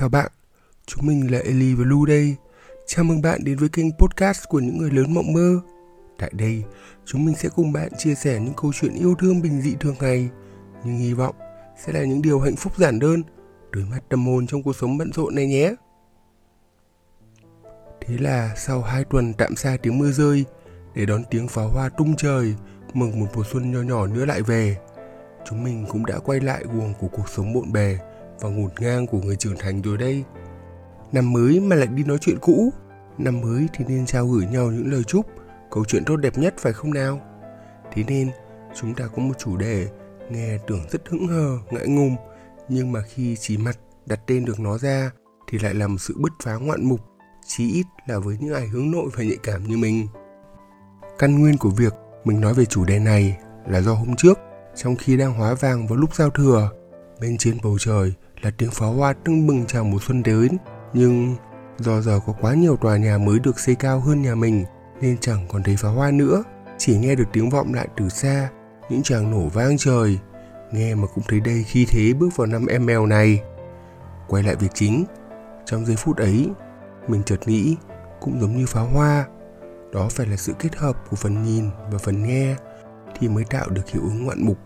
Chào bạn, chúng mình là Eli và Lu đây. Chào mừng bạn đến với kênh podcast của những người lớn mộng mơ. Tại đây, chúng mình sẽ cùng bạn chia sẻ những câu chuyện yêu thương bình dị thường ngày, nhưng hy vọng sẽ là những điều hạnh phúc giản đơn, đối mặt tâm hồn trong cuộc sống bận rộn này nhé. Thế là sau 2 tuần tạm xa tiếng mưa rơi, để đón tiếng pháo hoa tung trời, mừng một mùa xuân nho nhỏ nữa lại về, chúng mình cũng đã quay lại guồng của cuộc sống bộn bề và ngổn ngang của người trưởng thành rồi đây. Năm mới mà lại đi nói chuyện cũ, năm mới thì nên trao gửi nhau những lời chúc, câu chuyện tốt đẹp nhất phải không nào? Thế nên, chúng ta có một chủ đề nghe tưởng rất hững hờ, ngại ngùng, nhưng mà khi chỉ mặt đặt tên được nó ra thì lại là một sự bứt phá ngoạn mục, chí ít là với những ai hướng nội và nhạy cảm như mình. Căn nguyên của việc mình nói về chủ đề này là do hôm trước, trong khi đang hóa vàng vào lúc giao thừa, bên trên bầu trời là tiếng pháo hoa tưng bừng chào mùa xuân đến, nhưng do giờ có quá nhiều tòa nhà mới được xây cao hơn nhà mình nên chẳng còn thấy pháo hoa nữa, chỉ nghe được tiếng vọng lại từ xa, những tràng nổ vang trời, nghe mà cũng thấy đây khi thế bước vào năm em mèo này. Quay lại việc chính, trong giây phút ấy, mình chợt nghĩ cũng giống như pháo hoa, đó phải là sự kết hợp của phần nhìn và phần nghe thì mới tạo được hiệu ứng ngoạn mục.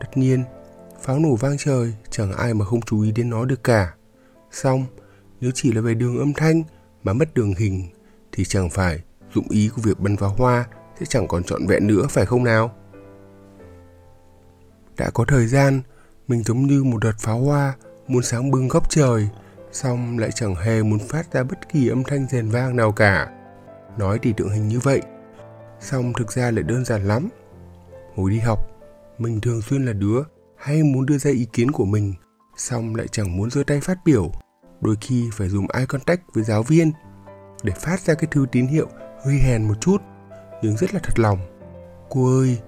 Tất nhiên, pháo nổ vang trời chẳng ai mà không chú ý đến nó được cả. Song, nếu chỉ là về đường âm thanh mà mất đường hình thì chẳng phải dụng ý của việc bắn pháo hoa sẽ chẳng còn trọn vẹn nữa phải không nào? Đã có thời gian, mình giống như một đợt pháo hoa muốn sáng bừng góc trời, song lại chẳng hề muốn phát ra bất kỳ âm thanh rền vang nào cả. Nói thì tượng hình như vậy, song thực ra lại đơn giản lắm. Hồi đi học, mình thường xuyên là đứa hay muốn đưa ra ý kiến của mình, song lại chẳng muốn giơ tay phát biểu, đôi khi phải dùng eye contact với giáo viên để phát ra cái thứ tín hiệu hơi hèn một chút, nhưng rất là thật lòng. Cô ơi,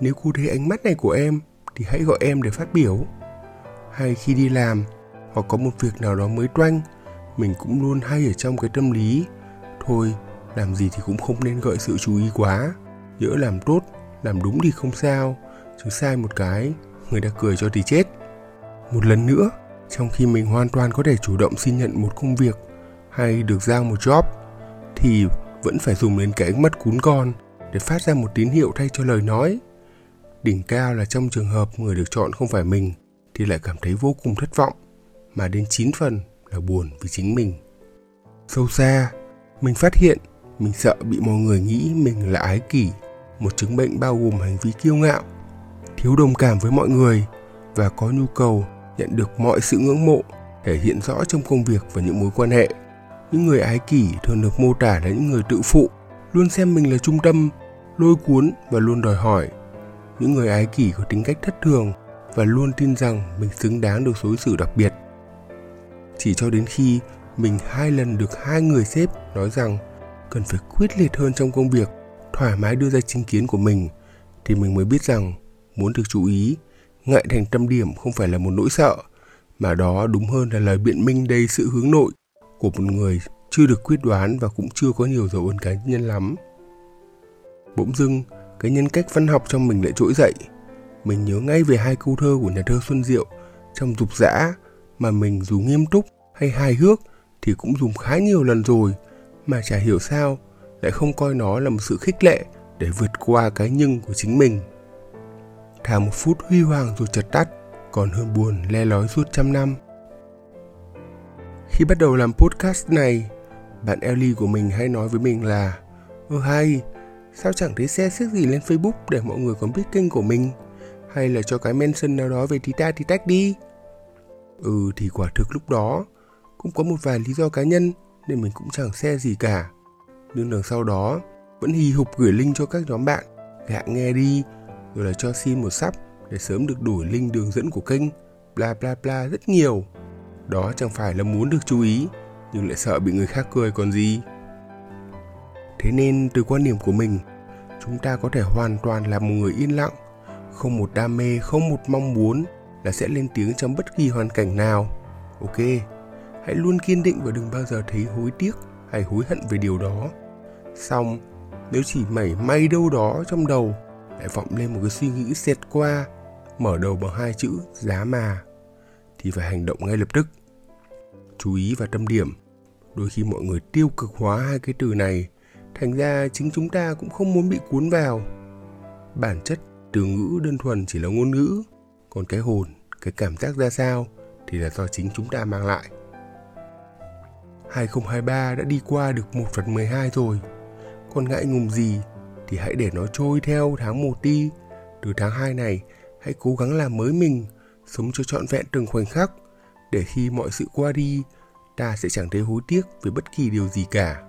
nếu cô thấy ánh mắt này của em thì hãy gọi em để phát biểu. Hay khi đi làm hoặc có một việc nào đó mới toanh, mình cũng luôn hay ở trong cái tâm lý thôi, làm gì thì cũng không nên gợi sự chú ý quá, nhỡ làm tốt, làm đúng thì không sao, chứ sai một cái người đã cười cho thì chết. Một lần nữa, trong khi mình hoàn toàn có thể chủ động xin nhận một công việc hay được giao một job, thì vẫn phải dùng đến cái ánh mắt cún con để phát ra một tín hiệu thay cho lời nói. Đỉnh cao là trong trường hợp người được chọn không phải mình thì lại cảm thấy vô cùng thất vọng, mà đến 9 phần là buồn vì chính mình. Sâu xa, mình phát hiện mình sợ bị mọi người nghĩ mình là ái kỷ, một chứng bệnh bao gồm hành vi kiêu ngạo, thiếu đồng cảm với mọi người và có nhu cầu nhận được mọi sự ngưỡng mộ thể hiện rõ trong công việc và những mối quan hệ. Những người ái kỷ thường được mô tả là những người tự phụ, luôn xem mình là trung tâm, lôi cuốn và luôn đòi hỏi. Những người ái kỷ có tính cách thất thường và luôn tin rằng mình xứng đáng được đối xử đặc biệt. Chỉ cho đến khi mình 2 lần được 2 người sếp nói rằng cần phải quyết liệt hơn trong công việc, thoải mái đưa ra chính kiến của mình, thì mình mới biết rằng muốn được chú ý, ngại thành tâm điểm không phải là một nỗi sợ, mà đó đúng hơn là lời biện minh đầy sự hướng nội của một người chưa được quyết đoán và cũng chưa có nhiều dấu ấn cá nhân lắm. Bỗng dưng, cái nhân cách văn học trong mình lại trỗi dậy. Mình nhớ ngay về 2 câu thơ của nhà thơ Xuân Diệu trong Dục Giã mà mình dù nghiêm túc hay hài hước thì cũng dùng khá nhiều lần rồi, mà chả hiểu sao lại không coi nó là một sự khích lệ để vượt qua cái nhưng của chính mình. Thả một phút huy hoàng rồi chợt tắt, còn hơn buồn le lói suốt 100 năm. Khi bắt đầu làm podcast này, bạn Eli của mình hay nói với mình là hay, sao chẳng thấy share xích gì lên Facebook để mọi người còn biết kênh của mình, hay là cho cái mention nào đó về Tí Ta Tí Tách đi. Thì quả thực lúc đó cũng có một vài lý do cá nhân nên mình cũng chẳng share gì cả, nhưng đằng sau đó vẫn hì hục gửi link cho các nhóm bạn gạ nghe đi, rồi là cho xin một sub để sớm được đổi link đường dẫn của kênh, bla bla bla rất nhiều. Đó chẳng phải là muốn được chú ý, nhưng lại sợ bị người khác cười còn gì. Thế nên từ quan điểm của mình, chúng ta có thể hoàn toàn là một người yên lặng, không một đam mê, không một mong muốn là sẽ lên tiếng trong bất kỳ hoàn cảnh nào. Ok, hãy luôn kiên định và đừng bao giờ thấy hối tiếc hay hối hận về điều đó. Xong, nếu chỉ mảy may đâu đó trong đầu lại vọng lên một cái suy nghĩ xẹt qua, mở đầu bằng 2 chữ giá mà, thì phải hành động ngay lập tức. chú ý và tâm điểm. Đôi khi mọi người tiêu cực hóa hai cái từ này, thành ra chính chúng ta cũng không muốn bị cuốn vào. Bản chất từ ngữ đơn thuần chỉ là ngôn ngữ, còn cái hồn, cái cảm giác ra sao thì là do chính chúng ta mang lại. 2023 đã đi qua được 1/12 rồi, còn ngại ngùng gì thì hãy để nó trôi theo tháng 1 đi. Từ tháng 2 này, hãy cố gắng làm mới mình, sống cho trọn vẹn từng khoảnh khắc, để khi mọi sự qua đi, ta sẽ chẳng thấy hối tiếc về bất kỳ điều gì cả.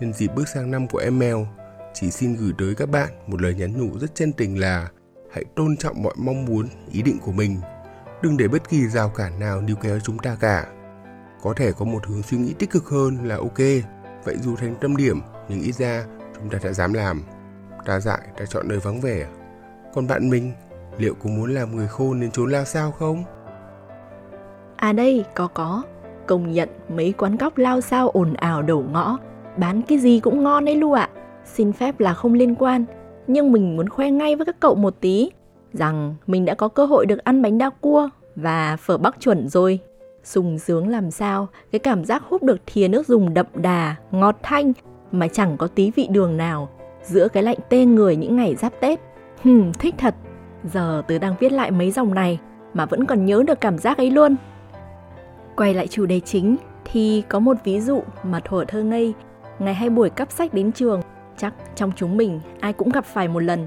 Nhân dịp bước sang năm của em mèo, chỉ xin gửi tới các bạn một lời nhắn nhủ rất chân tình là hãy tôn trọng mọi mong muốn, ý định của mình. Đừng để bất kỳ rào cản nào níu kéo chúng ta cả. Có thể có một hướng suy nghĩ tích cực hơn là ok, vậy dù thành tâm điểm, nhưng ít ra chúng ta đã dám làm. Ta dại, ta chọn nơi vắng vẻ. Còn bạn mình, liệu có muốn làm người khôn đến chốn lao sao không? À đây, có. Công nhận mấy quán góc lao sao ồn ào đầu ngõ, bán cái gì cũng ngon đấy Lu ạ. Xin phép là không liên quan, nhưng mình muốn khoe ngay với các cậu một tí rằng mình đã có cơ hội được ăn bánh đa cua và phở Bắc chuẩn rồi. Sung sướng làm sao, cái cảm giác húp được thìa nước dùng đậm đà, ngọt thanh mà chẳng có tí vị đường nào, giữa cái lạnh tê người những ngày giáp Tết. Thích thật. Giờ tớ đang viết lại mấy dòng này mà vẫn còn nhớ được cảm giác ấy luôn. Quay lại chủ đề chính thì có một ví dụ mà thuở thơ ngây, ngày hay buổi cắp sách đến trường, chắc trong chúng mình ai cũng gặp phải một lần.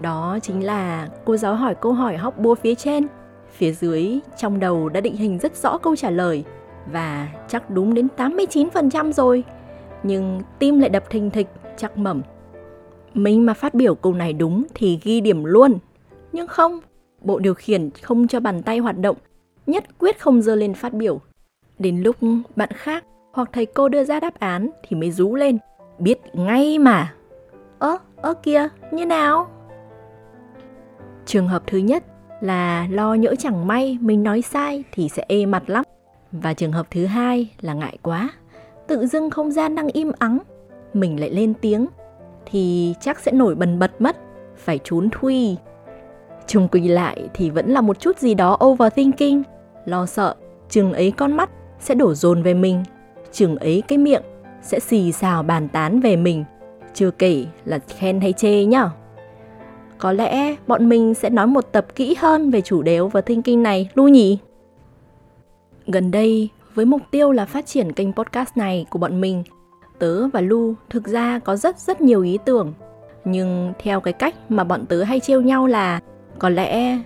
Đó chính là cô giáo hỏi câu hỏi hóc búa phía trên, phía dưới trong đầu đã định hình rất rõ câu trả lời và chắc đúng đến 89% rồi, nhưng tim lại đập thình thịch chắc mẩm. Mình mà phát biểu câu này đúng thì ghi điểm luôn. Nhưng không, bộ điều khiển không cho bàn tay hoạt động, nhất quyết không giơ lên phát biểu. Đến lúc bạn khác hoặc thầy cô đưa ra đáp án thì mới rú lên, biết ngay mà. Ơ kìa, như nào? Trường hợp thứ nhất là lo nhỡ chẳng may mình nói sai thì sẽ ê mặt lắm. Và trường hợp thứ hai là ngại quá, tự dưng không gian đang im ắng, mình lại lên tiếng thì chắc sẽ nổi bần bật mất, phải trốn thui. Chung quy lại thì vẫn là một chút gì đó overthinking, lo sợ chừng ấy con mắt sẽ đổ dồn về mình, chừng ấy cái miệng sẽ xì xào bàn tán về mình, chưa kể là khen hay chê nhá. Có lẽ bọn mình sẽ nói một tập kỹ hơn về chủ đề overthinking này, Lu nhỉ? Gần đây, với mục tiêu là phát triển kênh podcast này của bọn mình, tớ và Lu thực ra có rất nhiều ý tưởng. Nhưng theo cái cách mà bọn tớ hay trêu nhau là có lẽ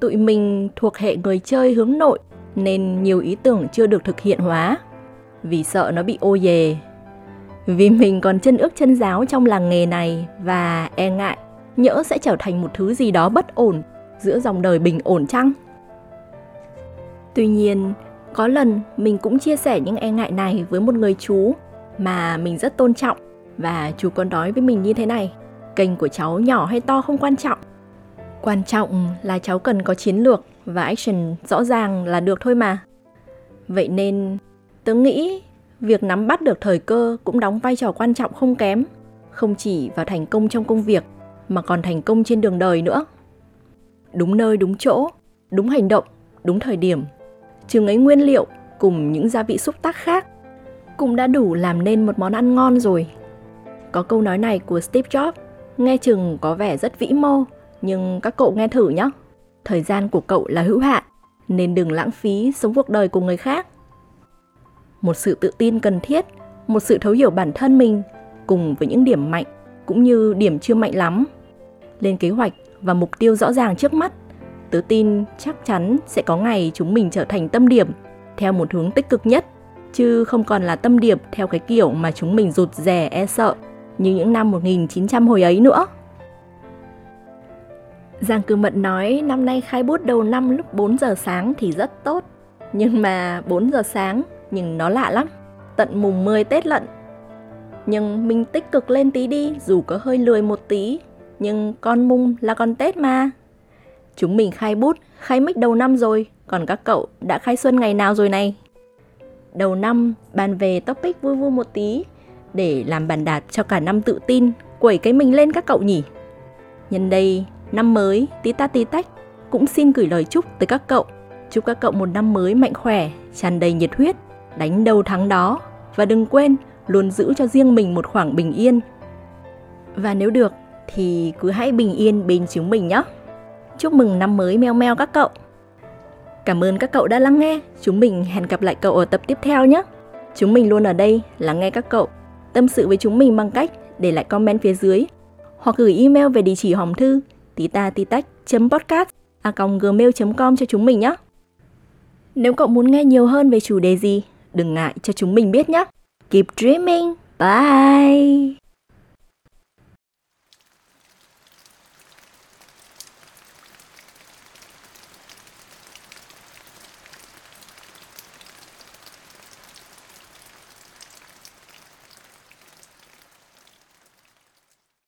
tụi mình thuộc hệ người chơi hướng nội nên nhiều ý tưởng chưa được thực hiện hóa, vì sợ nó bị ô dề. Vì mình còn chân ướt chân ráo trong làng nghề này và e ngại nhỡ sẽ trở thành một thứ gì đó bất ổn giữa dòng đời bình ổn chăng. Tuy nhiên, có lần mình cũng chia sẻ những e ngại này với một người chú mà mình rất tôn trọng, và chú còn nói với mình như thế này: kênh của cháu nhỏ hay to không quan trọng, quan trọng là cháu cần có chiến lược và action rõ ràng là được thôi mà. Vậy nên tớ nghĩ việc nắm bắt được thời cơ cũng đóng vai trò quan trọng không kém, không chỉ vào thành công trong công việc mà còn thành công trên đường đời nữa. Đúng nơi, đúng chỗ, đúng hành động, đúng thời điểm, chừng ấy nguyên liệu cùng những gia vị xúc tác khác cũng đã đủ làm nên một món ăn ngon rồi. Có câu nói này của Steve Jobs, nghe chừng có vẻ rất vĩ mô, nhưng các cậu nghe thử nhé. Thời gian của cậu là hữu hạn, nên đừng lãng phí sống cuộc đời của người khác. Một sự tự tin cần thiết, một sự thấu hiểu bản thân mình, cùng với những điểm mạnh cũng như điểm chưa mạnh lắm. Lên kế hoạch và mục tiêu rõ ràng trước mắt, tớ tin chắc chắn sẽ có ngày chúng mình trở thành tâm điểm theo một hướng tích cực nhất, chứ không còn là tâm điểm theo cái kiểu mà chúng mình rụt rè e sợ như những năm 1900 hồi ấy nữa. Giang Cư Mận nói năm nay khai bút đầu năm lúc 4 giờ sáng thì rất tốt. Nhưng mà 4 giờ sáng, nhưng nó lạ lắm, tận mùng 10 Tết Lận. Nhưng mình tích cực lên tí đi, dù có hơi lười một tí, nhưng con mùng là con Tết mà. Chúng mình khai bút, khai mic đầu năm rồi, còn các cậu đã khai xuân ngày nào rồi này? Đầu năm bàn về topic vui vui một tí để làm bàn đạp cho cả năm tự tin, quẩy cái mình lên các cậu nhỉ. Nhân đây, năm mới, tí ta tí tách cũng xin gửi lời chúc tới các cậu. Chúc các cậu một năm mới mạnh khỏe, tràn đầy nhiệt huyết đánh đâu thắng đó, và đừng quên luôn giữ cho riêng mình một khoảng bình yên. Và nếu được thì cứ hãy bình yên bên chính mình nhé. Chúc mừng năm mới meo meo các cậu. Cảm ơn các cậu đã lắng nghe. Chúng mình hẹn gặp lại cậu ở tập tiếp theo nhé. Chúng mình luôn ở đây lắng nghe các cậu. Tâm sự với chúng mình bằng cách để lại comment phía dưới hoặc gửi email về địa chỉ hòm thư titatitách.podcast@gmail.com cho chúng mình nhé. Nếu cậu muốn nghe nhiều hơn về chủ đề gì, đừng ngại cho chúng mình biết nhé. Keep dreaming. Bye.